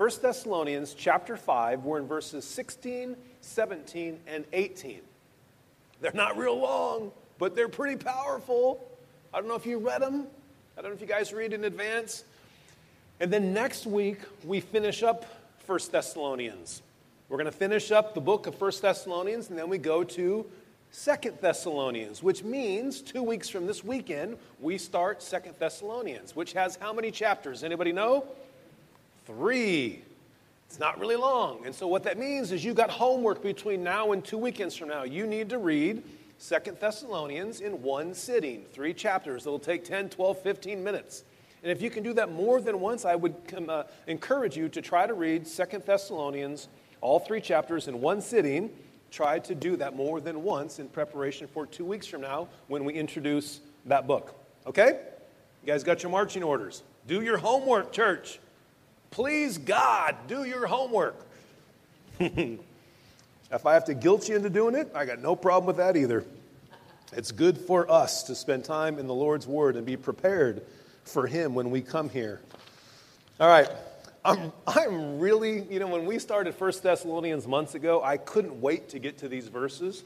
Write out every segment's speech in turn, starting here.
1 Thessalonians chapter 5, we're in verses 16, 17, and 18. They're not real long, but they're pretty powerful. I don't know if you read them. I don't know if you guys read in advance. And then next week, we finish up 1 Thessalonians. We're going to finish up the book of 1 Thessalonians, and then we go to 2 Thessalonians, which means 2 weeks from this weekend, we start 2 Thessalonians, which has how many chapters? Anybody know? 3. It's not really long. And so what that means is you got homework between now and 2 weekends from now. You need to read 2 Thessalonians in one sitting, 3 chapters. It'll take 10, 12, 15 minutes. And if you can do that more than once, I would encourage you to try to read 2 Thessalonians, all 3 chapters in one sitting. Try to do that more than once in preparation for 2 weeks from now when we introduce that book. Okay? You guys got your marching orders. Do your homework, church. Please, God, do your homework. If I have to guilt you into doing it, I got no problem with that either. It's good for us to spend time in the Lord's Word and be prepared for Him when we come here. All right. I'm really, when we started 1 Thessalonians months ago, I couldn't wait to get to these verses.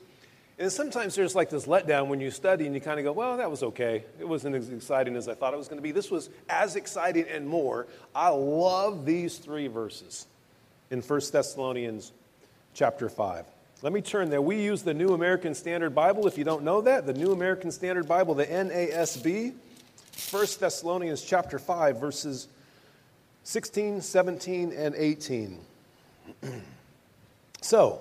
And sometimes there's like this letdown when you study and you kind of go, well, that was okay. It wasn't as exciting as I thought it was going to be. This was as exciting and more. I love these 3 verses in 1 Thessalonians chapter 5. Let me turn there. We use the New American Standard Bible. If you don't know that, the New American Standard Bible, the NASB, 1 Thessalonians chapter 5, verses 16, 17, and 18. So,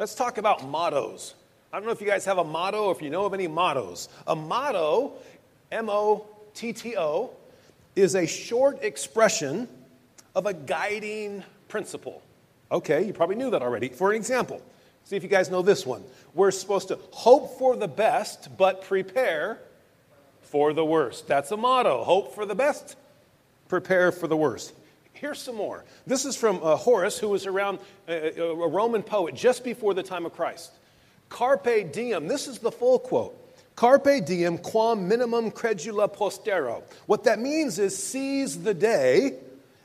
let's talk about mottos. I don't know if you guys have a motto or if you know of any mottos. A motto, M-O-T-T-O, is a short expression of a guiding principle. Okay, you probably knew that already. For an example, see if you guys know this one. We're supposed to hope for the best, but prepare for the worst. That's a motto. Hope for the best, prepare for the worst. Here's some more. This is from Horace, who was around a Roman poet just before the time of Christ. Carpe diem. This is the full quote. Carpe diem quam minimum credula postero. What that means is seize the day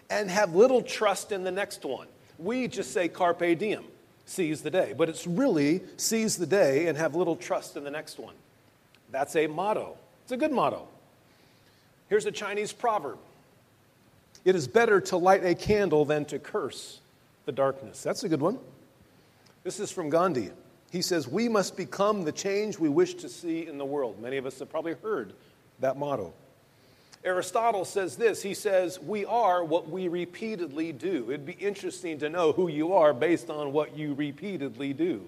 and have little trust in the next one. We just say carpe diem, seize the day. But it's really seize the day and have little trust in the next one. That's a motto. It's a good motto. Here's a Chinese proverb. It is better to light a candle than to curse the darkness. That's a good one. This is from Gandhi. He says, we must become the change we wish to see in the world. Many of us have probably heard that motto. Aristotle says this. He says, we are what we repeatedly do. It'd be interesting to know who you are based on what you repeatedly do.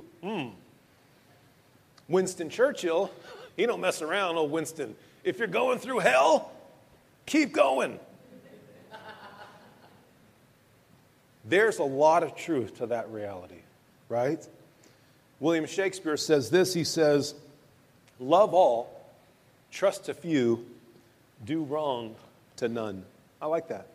Winston Churchill, he don't mess around, old Winston. If you're going through hell, keep going. There's a lot of truth to that reality, right? William Shakespeare says this. He says, love all, trust a few, do wrong to none. I like that.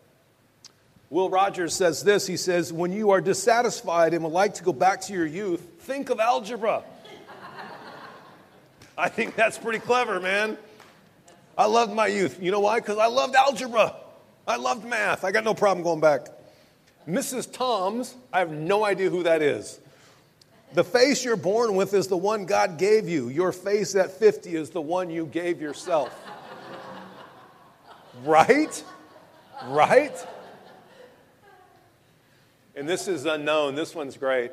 Will Rogers says this. He says, when you are dissatisfied and would like to go back to your youth, think of algebra. I think that's pretty clever, man. I loved my youth. You know why? Because I loved algebra. I loved math. I got no problem going back. Mrs. Toms, I have no idea who that is. The face you're born with is the one God gave you. Your face at 50 is the one you gave yourself. Right? Right? And this is unknown. This one's great.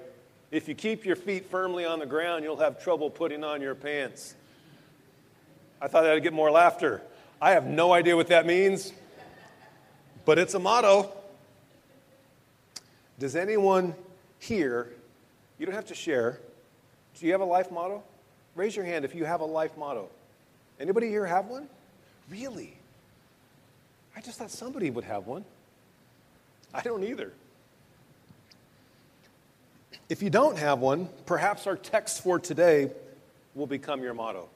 If you keep your feet firmly on the ground, you'll have trouble putting on your pants. I thought that would get more laughter. I have no idea what that means, but it's a motto. Does anyone here, you don't have to share, do you have a life motto? Raise your hand if you have a life motto. Anybody here have one? Really? I just thought somebody would have one. I don't either. If you don't have one, perhaps our text for today will become your motto.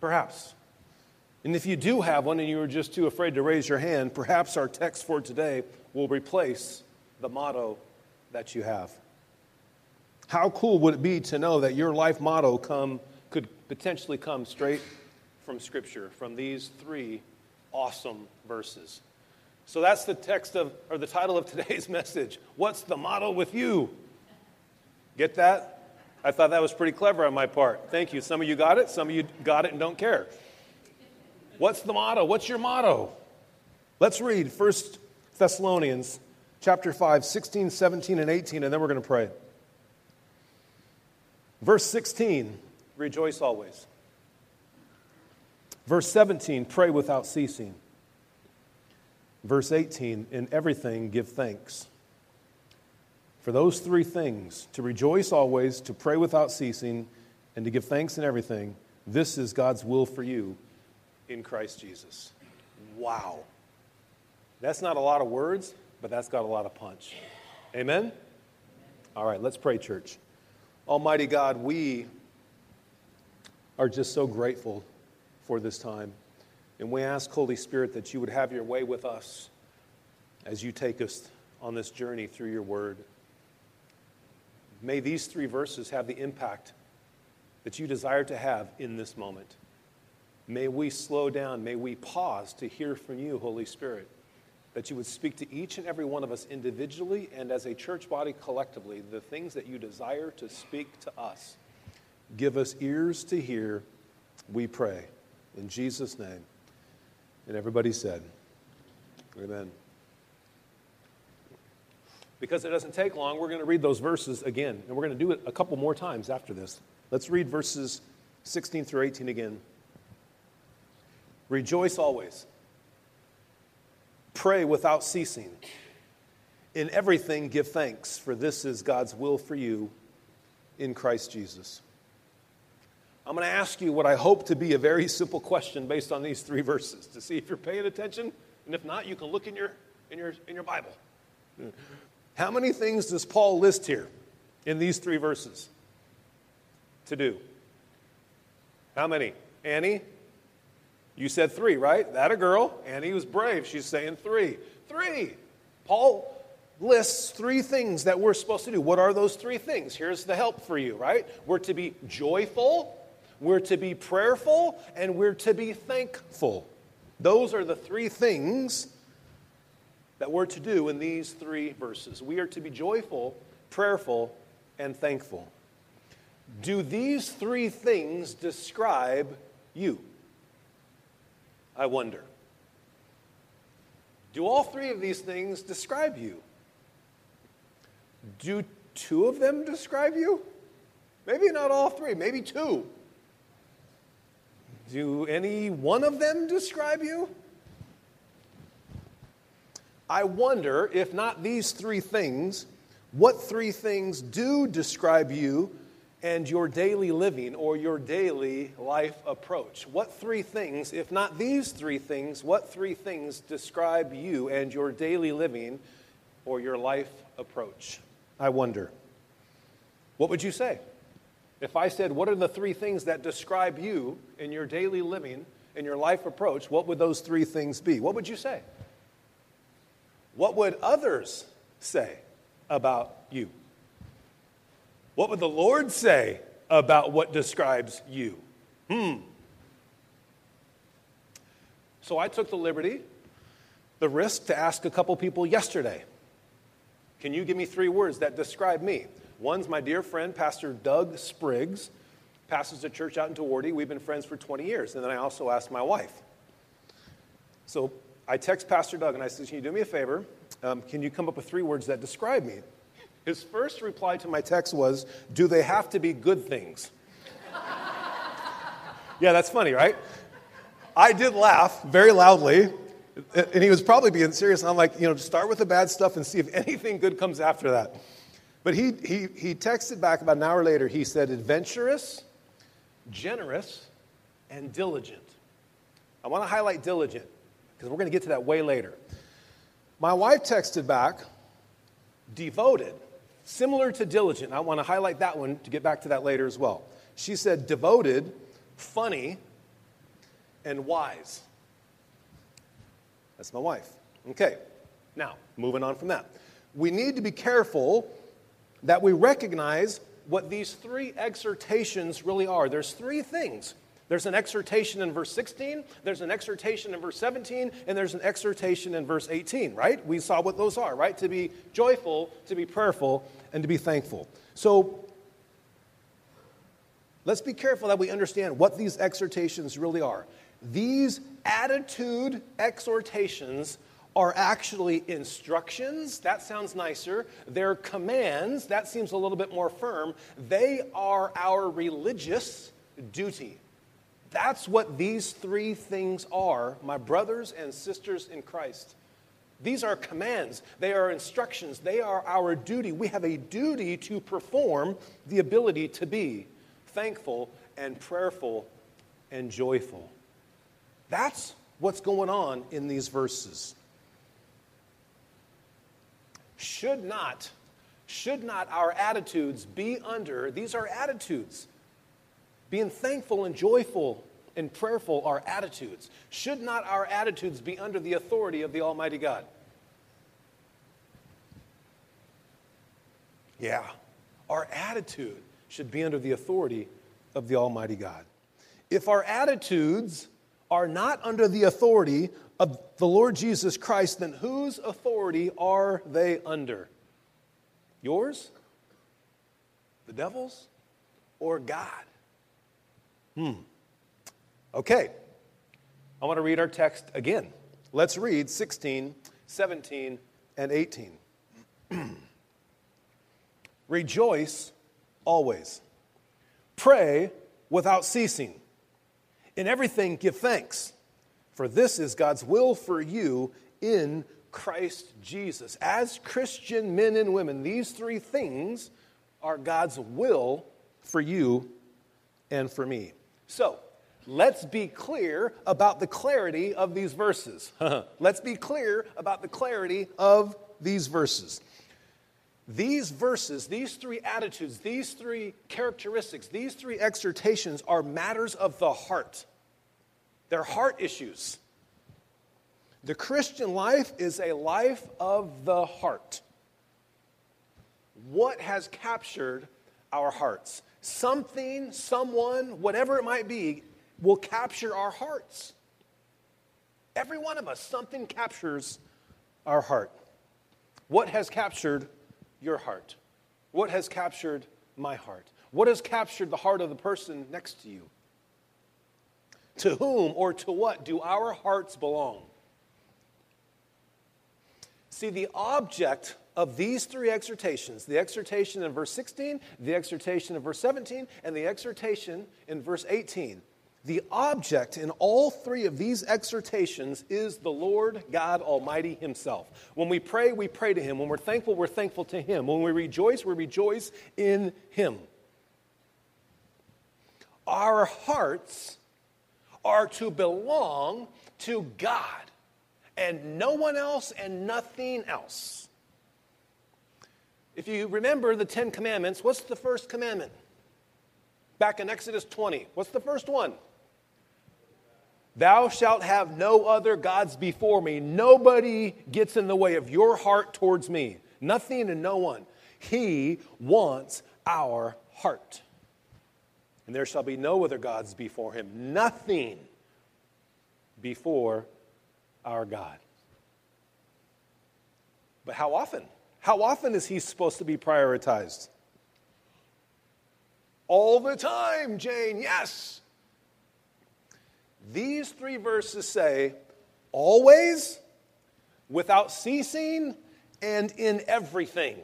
Perhaps. And if you do have one and you were just too afraid to raise your hand, perhaps our text for today will replace the motto that you have. How cool would it be to know that your life motto could potentially come straight from Scripture, from these 3 awesome verses? So that's the text of, or the title of today's message. What's the motto with you? Get that? I thought that was pretty clever on my part. Thank you. Some of you got it. Some of you got it and don't care. What's the motto? What's your motto? Let's read 1 Thessalonians chapter 5, 16, 17, and 18, and then we're going to pray. Verse 16, rejoice always. Verse 17, pray without ceasing. Verse 18, in everything give thanks. For those three things, to rejoice always, to pray without ceasing, and to give thanks in everything, this is God's will for you in Christ Jesus. Wow. That's not a lot of words, but that's got a lot of punch. Amen? All right, let's pray, church. Almighty God, we are just so grateful for this time. And we ask, Holy Spirit, that you would have your way with us as you take us on this journey through your word. May these three verses have the impact that you desire to have in this moment. May we slow down. May we pause to hear from you, Holy Spirit, that you would speak to each and every one of us individually and as a church body collectively, the things that you desire to speak to us. Give us ears to hear, we pray. In Jesus' name. And everybody said, amen. Because it doesn't take long, we're going to read those verses again. And we're going to do it a couple more times after this. Let's read verses 16 through 18 again. Rejoice always. Pray without ceasing. In everything give thanks, for this is God's will for you in Christ Jesus. I'm going to ask you what I hope to be a very simple question based on these three verses to see if you're paying attention, and if not, you can look in your Bible. How many things does Paul list here in these three verses to do? How many? Annie, you said three, right? That a girl. Annie was brave. She's saying three. Three. Paul lists three things that we're supposed to do. What are those three things? Here's the help for you, right? We're to be joyful. We're to be prayerful, and we're to be thankful. Those are the three things that we're to do in these three verses. We are to be joyful, prayerful, and thankful. Do these three things describe you? I wonder. Do all three of these things describe you? Do two of them describe you? Maybe not all three, maybe two. Do any one of them describe you? I wonder, if not these three things, what three things do describe you and your daily living or your daily life approach? What three things, if not these three things, what three things describe you and your daily living or your life approach? I wonder. What would you say? If I said, what are the three things that describe you in your daily living, in your life approach, what would those three things be? What would you say? What would others say about you? What would the Lord say about what describes you? So I took the liberty, the risk, to ask a couple people yesterday, can you give me three words that describe me? One's my dear friend, Pastor Doug Spriggs, pastors a church out in Towardie. We've been friends for 20 years. And then I also asked my wife. So I text Pastor Doug and I said, can you do me a favor? Can you come up with three words that describe me? His first reply to my text was, do they have to be good things? Yeah, that's funny, right? I did laugh very loudly. And he was probably being serious. And I'm like, just start with the bad stuff and see if anything good comes after that. But he texted back about an hour later. He said, adventurous, generous, and diligent. I want to highlight diligent because we're going to get to that way later. My wife texted back, devoted, similar to diligent. I want to highlight that one to get back to that later as well. She said, devoted, funny, and wise. That's my wife. Okay, now moving on from that. We need to be careful that we recognize what these three exhortations really are. There's three things There's an exhortation in verse 16, there's an exhortation in verse 17, and there's an exhortation in verse 18, right? We saw what those are, right? To be joyful, to be prayerful, and to be thankful. So let's be careful that we understand what these exhortations really are. These attitude exhortations are actually instructions. That sounds nicer. They're commands. That seems a little bit more firm. They are our religious duty. That's what these three things are, my brothers and sisters in Christ. These are commands. They are instructions. They are our duty. We have a duty to perform the ability to be thankful and prayerful and joyful. That's what's going on in these verses. Should not our attitudes be under, these are attitudes. Being thankful and joyful and prayerful are attitudes. Should not our attitudes be under the authority of the Almighty God? Yeah, our attitude should be under the authority of the Almighty God. If our attitudes are not under the authority of the Lord Jesus Christ, then whose authority are they under? Yours? The devil's? Or God? Okay. I want to read our text again. Let's read 16, 17, and 18. Rejoice always. Pray without ceasing. In everything give thanks, for this is God's will for you in Christ Jesus. As Christian men and women, these three things are God's will for you and for me. So, let's be clear about the clarity of these verses. Let's be clear about the clarity of these verses. These verses, these three attitudes, these three characteristics, these three exhortations are matters of the heart. They're heart issues. The Christian life is a life of the heart. What has captured our hearts? Something, someone, whatever it might be, will capture our hearts. Every one of us, something captures our heart. What has captured your heart? What has captured my heart? What has captured the heart of the person next to you? To whom or to what do our hearts belong? See, the object of these three exhortations, the exhortation in verse 16, the exhortation in verse 17, and the exhortation in verse 18, the object in all three of these exhortations is the Lord God Almighty himself. When we pray to him. When we're thankful to him. When we rejoice in him. Our hearts are to belong to God and no one else and nothing else. If you remember the Ten Commandments, what's the first commandment? Back in Exodus 20, what's the first one? Thou shalt have no other gods before me. Nobody gets in the way of your heart towards me. Nothing and no one. He wants our heart. And there shall be no other gods before him. Nothing before our God. But how often? How often is he supposed to be prioritized? All the time, Jane, yes. These three verses say, always, without ceasing, and in everything.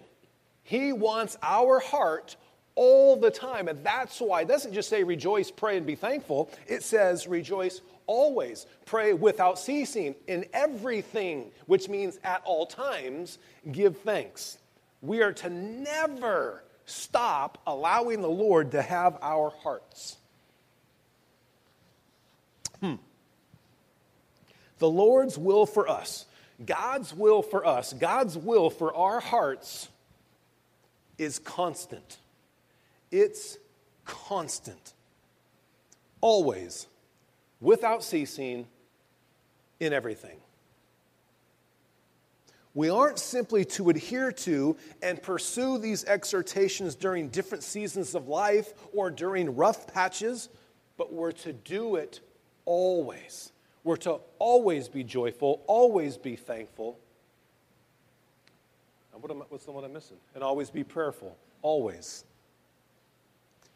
He wants our heart all the time. And that's why it doesn't just say rejoice, pray, and be thankful. It says rejoice always. Pray without ceasing, in everything, which means at all times, give thanks. We are to never stop allowing the Lord to have our hearts. The Lord's will for us, God's will for us, God's will for our hearts is constant. It's constant. Always, without ceasing, in everything. We aren't simply to adhere to and pursue these exhortations during different seasons of life or during rough patches, but we're to do it always. We're to always be joyful, always be thankful. What's the one I'm missing? And always be prayerful, always.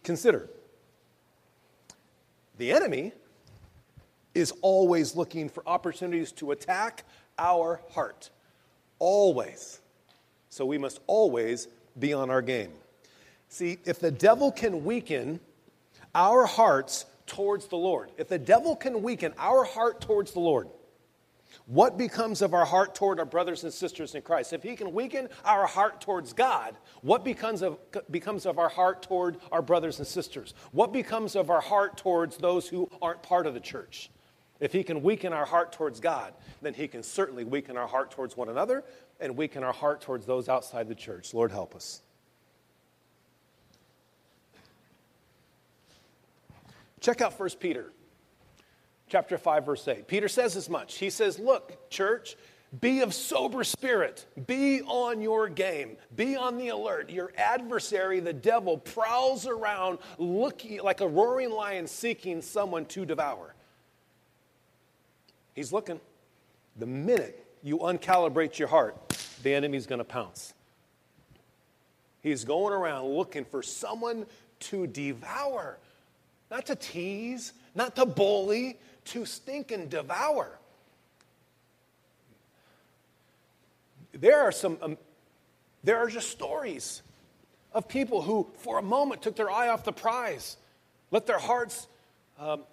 Consider, the enemy is always looking for opportunities to attack our heart, always. So we must always be on our game. See, if the devil can weaken our hearts towards the Lord, if the devil can weaken our heart towards the Lord, what becomes of our heart toward our brothers and sisters in Christ? If he can weaken our heart towards God, what becomes of our heart toward our brothers and sisters? What becomes of our heart towards those who aren't part of the church? If he can weaken our heart towards God, then he can certainly weaken our heart towards one another and weaken our heart towards those outside the church. Lord, help us. Check out 1 Peter. Chapter 5, verse 8. Peter says as much. He says, look, church, be of sober spirit. Be on your game. Be on the alert. Your adversary, the devil, prowls around looking like a roaring lion seeking someone to devour. He's looking. The minute you uncalibrate your heart, the enemy's going to pounce. He's going around looking for someone to devour. Not to tease, not to bully, to stink and devour. There are just stories of people who, for a moment, took their eye off the prize, let their hearts,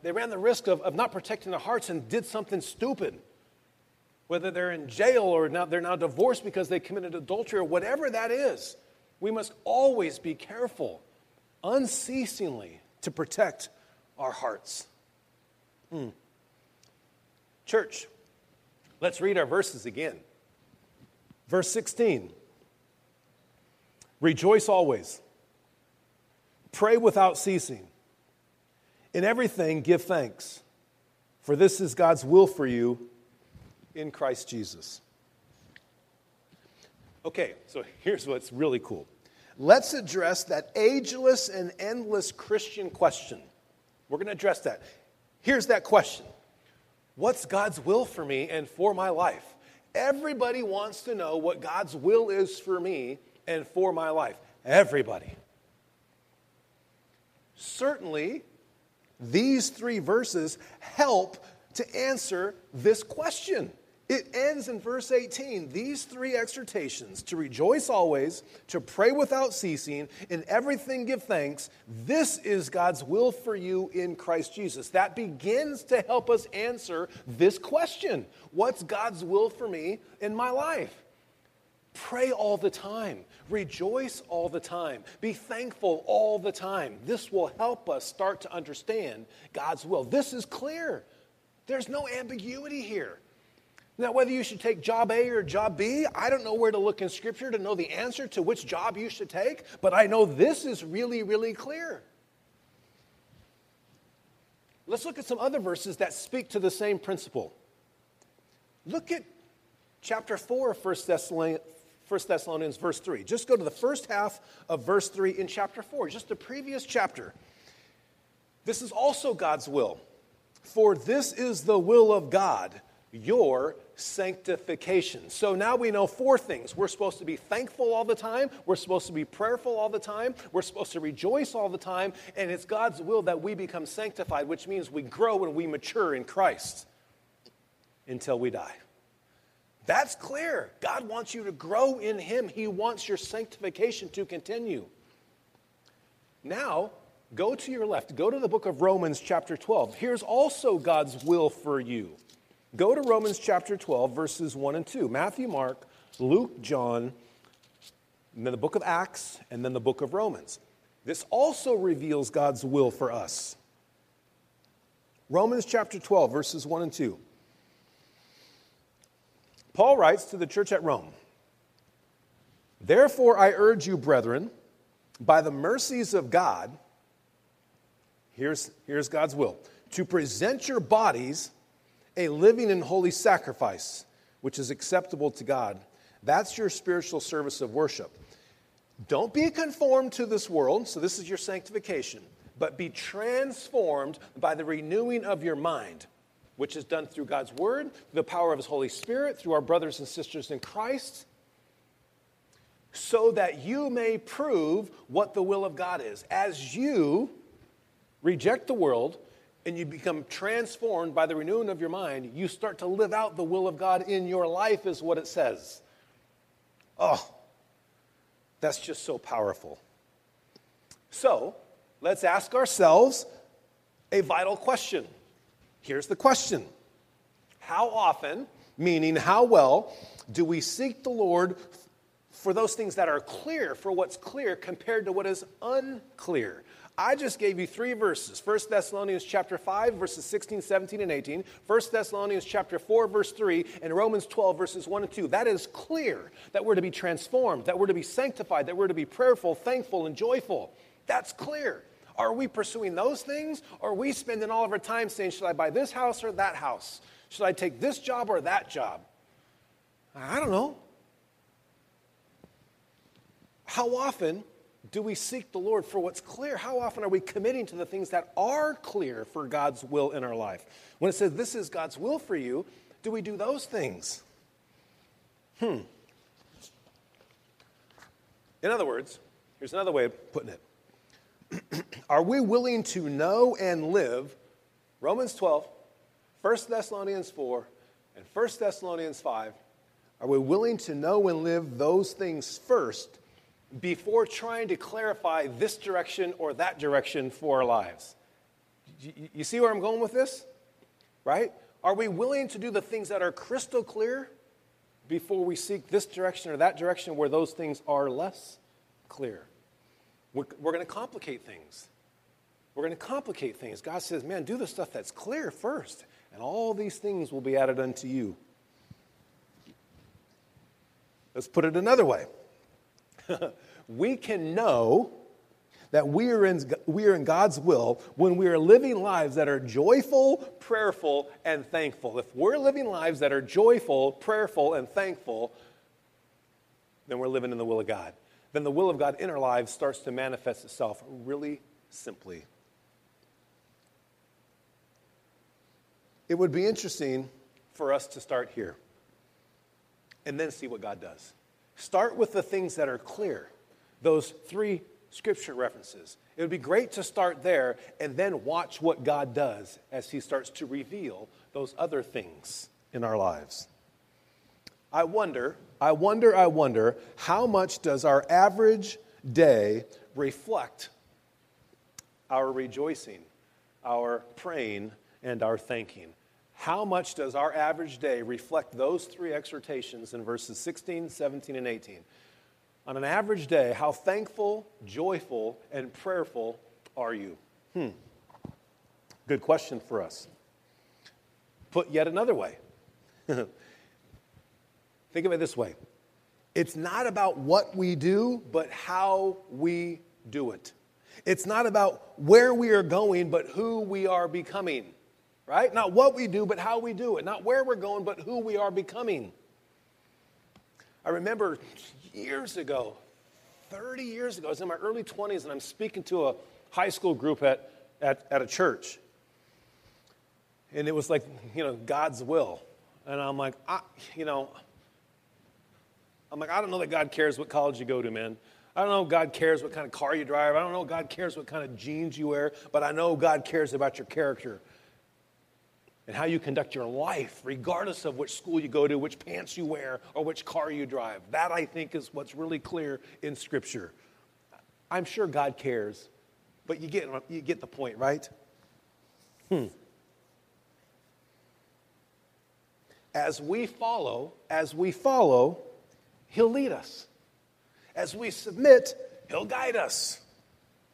they ran the risk of not protecting their hearts and did something stupid. Whether they're in jail or now they're now divorced because they committed adultery or whatever that is, we must always be careful, unceasingly, to protect our hearts. Church, let's read our verses again. Verse 16. Rejoice always. Pray without ceasing. In everything give thanks, for this is God's will for you in Christ Jesus. Okay, so here's what's really cool. Let's address that ageless and endless Christian question. We're going to address that. Here's that question. What's God's will for me and for my life? Everybody wants to know what God's will is for me and for my life. Everybody. Certainly, these three verses help to answer this question. It ends in verse 18. These three exhortations, to rejoice always, to pray without ceasing, in everything give thanks, this is God's will for you in Christ Jesus. That begins to help us answer this question. What's God's will for me in my life? Pray all the time. Rejoice all the time. Be thankful all the time. This will help us start to understand God's will. This is clear. There's no ambiguity here. Now, whether you should take job A or job B, I don't know where to look in Scripture to know the answer to which job you should take, but I know this is really, really clear. Let's look at some other verses that speak to the same principle. Look at chapter 4 of 1 Thessalonians, verse 3. Just go to the first half of verse 3 in chapter 4, just the previous chapter. This is also God's will. For this is the will of God, your sanctification. So now we know four things. We're supposed to be thankful all the time. We're supposed to be prayerful all the time. We're supposed to rejoice all the time. And it's God's will that we become sanctified, which means we grow and we mature in Christ until we die. That's clear. God wants you to grow in Him. He wants your sanctification to continue. Now, go to your left. Go to the book of Romans chapter 12. Here's also God's will for you. Go to Romans chapter 12, verses 1 and 2. Matthew, Mark, Luke, John, and then the book of Acts, and then the book of Romans. This also reveals God's will for us. Romans chapter 12, verses 1 and 2. Paul writes to the church at Rome, therefore I urge you, brethren, by the mercies of God, here's God's will, to present your bodies a living and holy sacrifice, which is acceptable to God. That's your spiritual service of worship. Don't be conformed to this world. So this is your sanctification. but be transformed by the renewing of your mind, which is done through God's word, the power of his Holy Spirit, through our brothers and sisters in Christ, so that you may prove what the will of God is. As you reject the world and you become transformed by the renewing of your mind, you start to live out the will of God in your life is what it says. Oh, that's just so powerful. So let's ask ourselves a vital question. Here's the question. How often, meaning how well, do we seek the Lord for those things that are clear, for what's clear compared to what is unclear? I just gave you three verses. 1 Thessalonians chapter 5, verses 16, 17, and 18. 1 Thessalonians chapter 4, verse 3, and Romans 12, verses 1 and 2. That is clear that we're to be transformed, that we're to be sanctified, that we're to be prayerful, thankful, and joyful. That's clear. Are we pursuing those things? Or are we spending all of our time saying, should I buy this house or that house? Should I take this job or that job? I don't know. How often do we seek the Lord for what's clear? How often are we committing to the things that are clear for God's will in our life? When it says this is God's will for you, do we do those things? In other words, here's another way of putting it. Are we willing to know and live Romans 12, 1 Thessalonians 4, and 1 Thessalonians 5? Are we willing to know and live those things first before trying to clarify this direction or that direction for our lives? You see where I'm going with this, right? Are we willing to do the things that are crystal clear before we seek this direction or that direction where those things are less clear? We're going to complicate things. We're going to complicate things. God says, man, do the stuff that's clear first, and all these things will be added unto you. Let's put it another way. We can know that we are in God's will when we are living lives that are joyful, prayerful, and thankful. If we're living lives that are joyful, prayerful, and thankful, then we're living in the will of God. Then the will of God in our lives starts to manifest itself really simply. It would be interesting for us to start here and then see what God does. Start with the things that are clear, those three scripture references. It would be great to start there and then watch what God does as he starts to reveal those other things in our lives. I wonder, how much does our average day reflect our rejoicing, our praying, and our thanking? How much does our average day reflect those three exhortations in verses 16, 17, and 18? On an average day, how thankful, joyful, and prayerful are you? Good question for us. Put yet another way. Think of it this way. It's not about what we do, but how we do it. It's not about where we are going, but who we are becoming. Right? Not what we do, but how we do it. Not where we're going, but who we are becoming. I remember years ago, 30 years ago, I was in my early 20s, and I'm speaking to a high school group at a church. And it was like, God's will. And I'm like, I don't know that God cares what college you go to, man. I don't know if God cares what kind of car you drive. I don't know if God cares what kind of jeans you wear. But I know God cares about your character and how you conduct your life, regardless of which school you go to, which pants you wear, or which car you drive. That, I think, is what's really clear in Scripture. I'm sure God cares, but you get the point, right? As we follow, he'll lead us. As we submit, he'll guide us.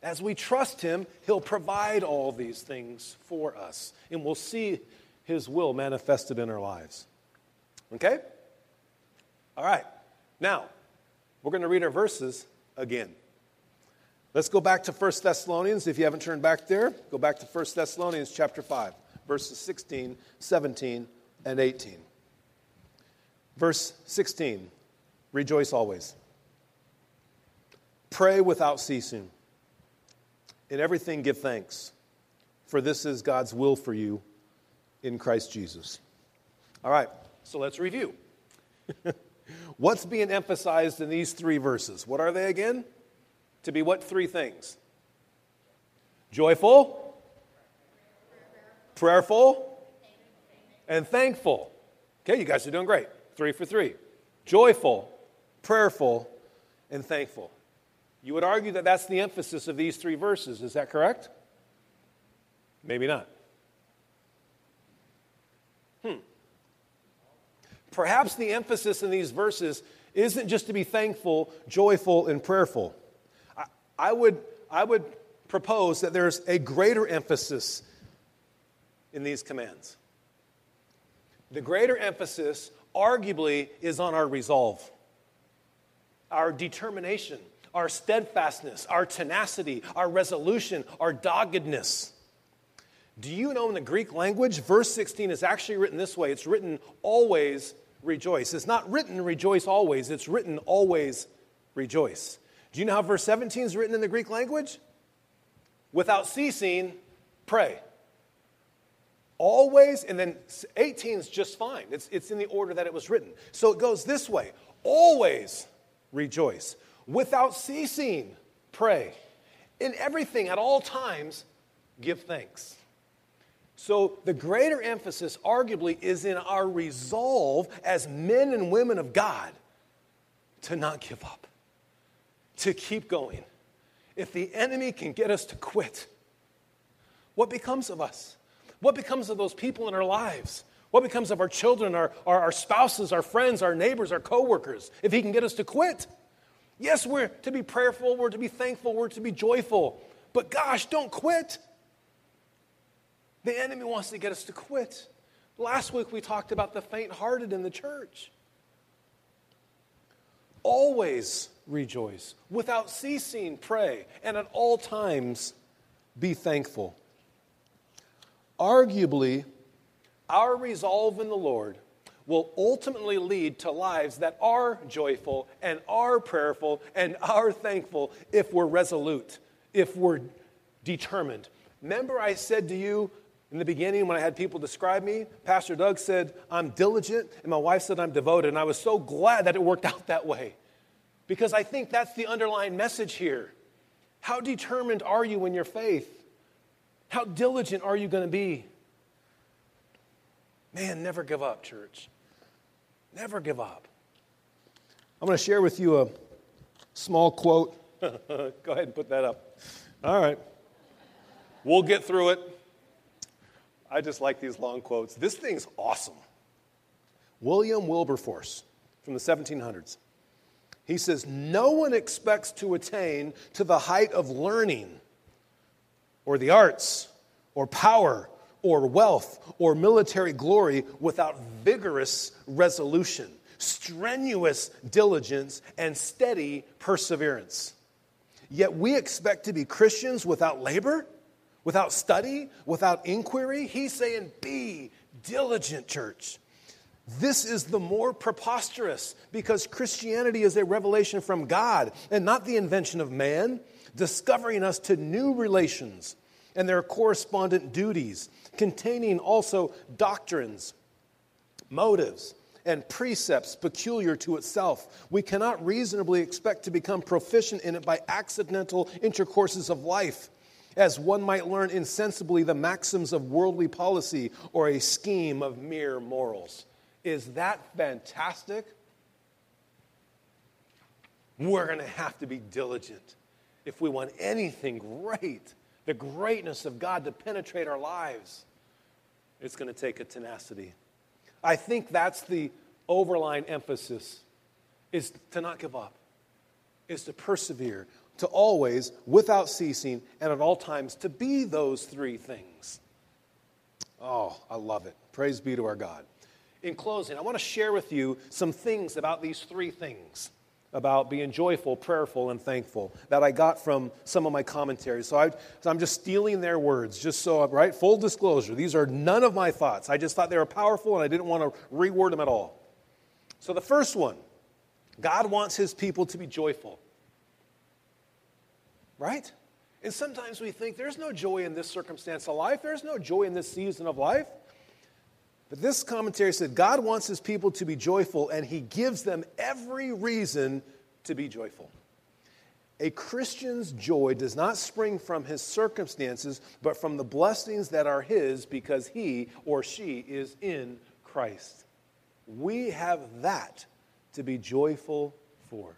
As we trust him, he'll provide all these things for us, and we'll see his will manifested in our lives. Okay? All right. Now, we're going to read our verses again. Let's go back to 1 Thessalonians. If you haven't turned back there, go back to 1 Thessalonians chapter 5, verses 16, 17, and 18. Verse 16, rejoice always. Pray without ceasing. In everything give thanks, for this is God's will for you in Christ Jesus. All right, so let's review. What's being emphasized in these three verses? What are they again? To be what three things? Joyful, prayerful, and thankful. Okay, you guys are doing great. 3 for 3. Joyful, prayerful, and thankful. You would argue that that's the emphasis of these three verses. Is that correct? Maybe not. Perhaps the emphasis in these verses isn't just to be thankful, joyful, and prayerful. I would propose that there's a greater emphasis in these commands. The greater emphasis, arguably, is on our resolve, our determination, our steadfastness, our tenacity, our resolution, our doggedness. Do you know in the Greek language, verse 16 is actually written this way. It's written, always rejoice. It's not written, rejoice always. It's written, always rejoice. Do you know how verse 17 is written in the Greek language? Without ceasing, pray. Always, and then 18 is just fine. It's in the order that it was written. So it goes this way. Always rejoice. Without ceasing, pray. In everything, at all times, give thanks. So the greater emphasis, arguably, is in our resolve as men and women of God to not give up, to keep going. If the enemy can get us to quit, what becomes of us? What becomes of those people in our lives? What becomes of our children, our spouses, our friends, our neighbors, our coworkers, if he can get us to quit? Yes, we're to be prayerful, we're to be thankful, we're to be joyful. But gosh, don't quit. The enemy wants to get us to quit. Last week we talked about the faint-hearted in the church. Always rejoice. Without ceasing, pray. And at all times, be thankful. Arguably, our resolve in the Lord will ultimately lead to lives that are joyful and are prayerful and are thankful if we're resolute, if we're determined. Remember I said to you, in the beginning, when I had people describe me, Pastor Doug said, I'm diligent, and my wife said, I'm devoted. And I was so glad that it worked out that way, because I think that's the underlying message here. How determined are you in your faith? How diligent are you going to be? Man, never give up, church. Never give up. I'm going to share with you a small quote. Go ahead and put that up. All right. We'll get through it. I just like these long quotes. This thing's awesome. William Wilberforce from the 1700s. He says, no one expects to attain to the height of learning or the arts or power or wealth or military glory without vigorous resolution, strenuous diligence, and steady perseverance. Yet we expect to be Christians without labor, without study, without inquiry. He's saying, be diligent, church. This is the more preposterous because Christianity is a revelation from God and not the invention of man, discovering us to new relations and their correspondent duties, containing also doctrines, motives, and precepts peculiar to itself. We cannot reasonably expect to become proficient in it by accidental intercourses of life, as one might learn insensibly the maxims of worldly policy or a scheme of mere morals. Is that fantastic? We're going to have to be diligent if we want anything great, the greatness of God to penetrate our lives. It's going to take a tenacity. I think that's the overlying emphasis, is to not give up, is to persevere, to always, without ceasing, and at all times, to be those three things. Oh, I love it. Praise be to our God. In closing, I want to share with you some things about these three things, about being joyful, prayerful, and thankful, that I got from some of my commentaries. So I'm just stealing their words, just so, right? Full disclosure, these are none of my thoughts. I just thought they were powerful, and I didn't want to reword them at all. So the first one, God wants his people to be joyful. Right? And sometimes we think there's no joy in this circumstance of life. There's no joy in this season of life. But this commentary said God wants his people to be joyful, and he gives them every reason to be joyful. A Christian's joy does not spring from his circumstances, but from the blessings that are his because he or she is in Christ. We have that to be joyful for.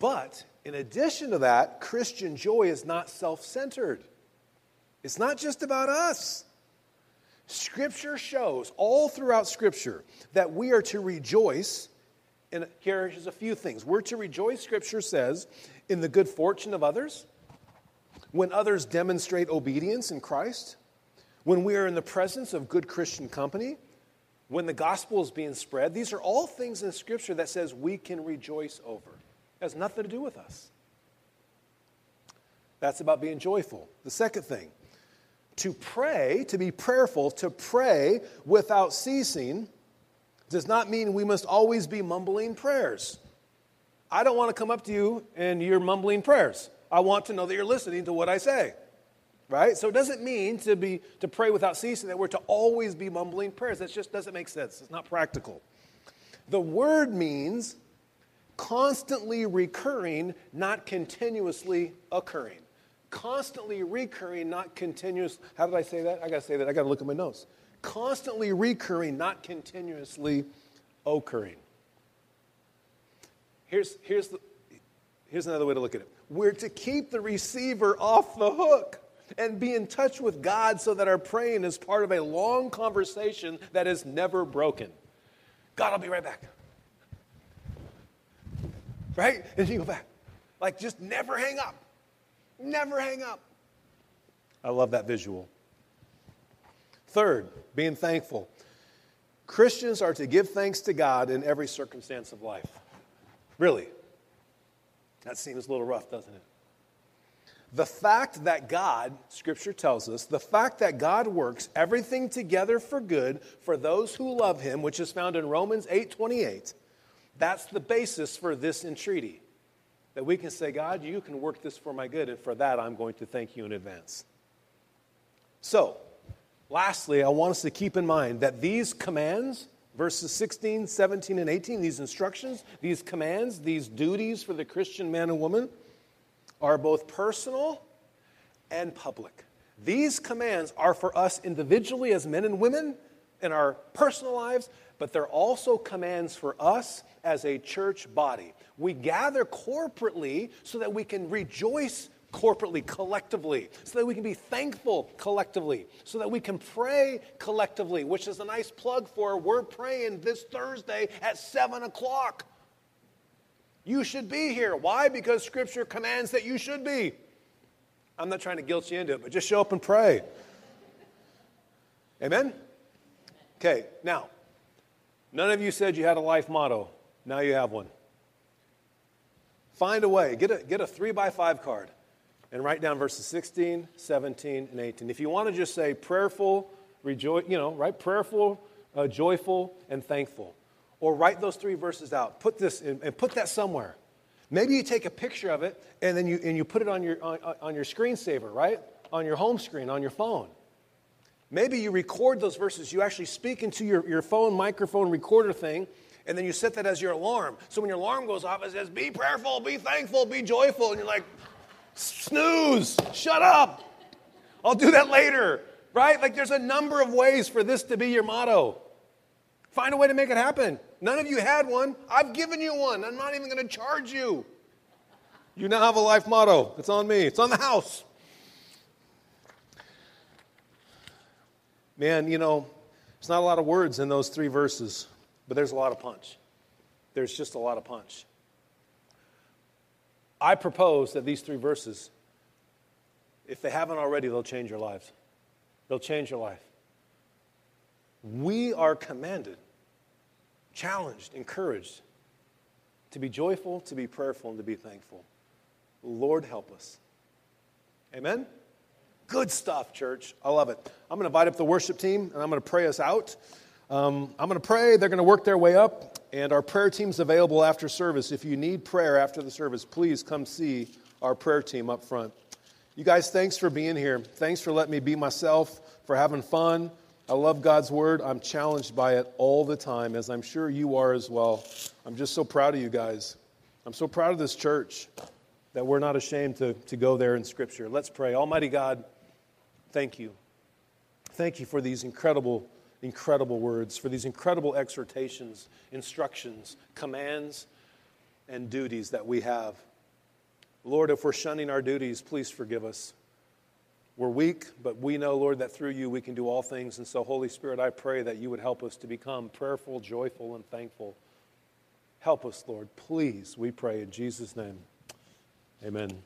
But in addition to that, Christian joy is not self-centered. It's not just about us. Scripture shows, all throughout Scripture, that we are to rejoice. And here's a few things. We're to rejoice, Scripture says, in the good fortune of others, when others demonstrate obedience in Christ, when we are in the presence of good Christian company, when the gospel is being spread. These are all things in Scripture that says we can rejoice over. Has nothing to do with us. That's about being joyful. The second thing, to pray, to be prayerful, to pray without ceasing does not mean we must always be mumbling prayers. I don't want to come up to you and you're mumbling prayers. I want to know that you're listening to what I say. Right? So it doesn't mean to pray without ceasing that we're to always be mumbling prayers. That just doesn't make sense. It's not practical. The word means constantly recurring, not continuously occurring. Constantly recurring, not continuous. How did I say that? I got to say that. I got to look at my notes. Constantly recurring, not continuously occurring. Here's another way to look at it. We're to keep the receiver off the hook and be in touch with God so that our praying is part of a long conversation that is never broken. God, I'll be right back. Right? And you go back. Like, just never hang up. Never hang up. I love that visual. Third, being thankful. Christians are to give thanks to God in every circumstance of life. Really. That seems a little rough, doesn't it? The fact that God, Scripture tells us, the fact that God works everything together for good for those who love him, which is found in Romans 8:28, that's the basis for this entreaty, that we can say, God, you can work this for my good, and for that I'm going to thank you in advance. So, lastly, I want us to keep in mind that these commands, verses 16, 17, and 18, these instructions, these commands, these duties for the Christian man and woman are both personal and public. These commands are for us individually as men and women in our personal lives, but they're also commands for us as a church body. We gather corporately so that we can rejoice corporately, collectively, so that we can be thankful collectively, so that we can pray collectively, which is a nice plug for we're praying this Thursday at 7 o'clock. You should be here. Why? Because Scripture commands that you should be. I'm not trying to guilt you into it, but just show up and pray. Amen? Okay, now, none of you said you had a life motto. Now you have one. Find a way. Get a 3x5 card and write down verses 16, 17, and 18. If you want to just say prayerful, rejoice, write prayerful, joyful, and thankful. Or write those three verses out. Put this in, and put that somewhere. Maybe you take a picture of it and then you put it on your screensaver, right? On your home screen, on your phone. Maybe you record those verses. You actually speak into your phone microphone recorder thing, and then you set that as your alarm. So when your alarm goes off, it says, be prayerful, be thankful, be joyful. And you're like, snooze, shut up. I'll do that later, right? Like there's a number of ways for this to be your motto. Find a way to make it happen. None of you had one. I've given you one. I'm not even going to charge you. You now have a life motto. It's on me. It's on the house. Man, it's not a lot of words in those three verses, but there's a lot of punch. There's just a lot of punch. I propose that these three verses, if they haven't already, they'll change your lives. They'll change your life. We are commanded, challenged, encouraged to be joyful, to be prayerful, and to be thankful. Lord, help us. Amen? Good stuff, church. I love it. I'm going to invite up the worship team, and I'm going to pray us out. I'm going to pray. They're going to work their way up, and our prayer team's available after service. If you need prayer after the service, please come see our prayer team up front. You guys, thanks for being here. Thanks for letting me be myself, for having fun. I love God's Word. I'm challenged by it all the time, as I'm sure you are as well. I'm just so proud of you guys. I'm so proud of this church that we're not ashamed to go there in Scripture. Let's pray. Almighty God, thank you. Thank you for these incredible, incredible words, for these incredible exhortations, instructions, commands, and duties that we have. Lord, if we're shunning our duties, please forgive us. We're weak, but we know, Lord, that through you we can do all things. And so, Holy Spirit, I pray that you would help us to become prayerful, joyful, and thankful. Help us, Lord, please, we pray in Jesus' name. Amen.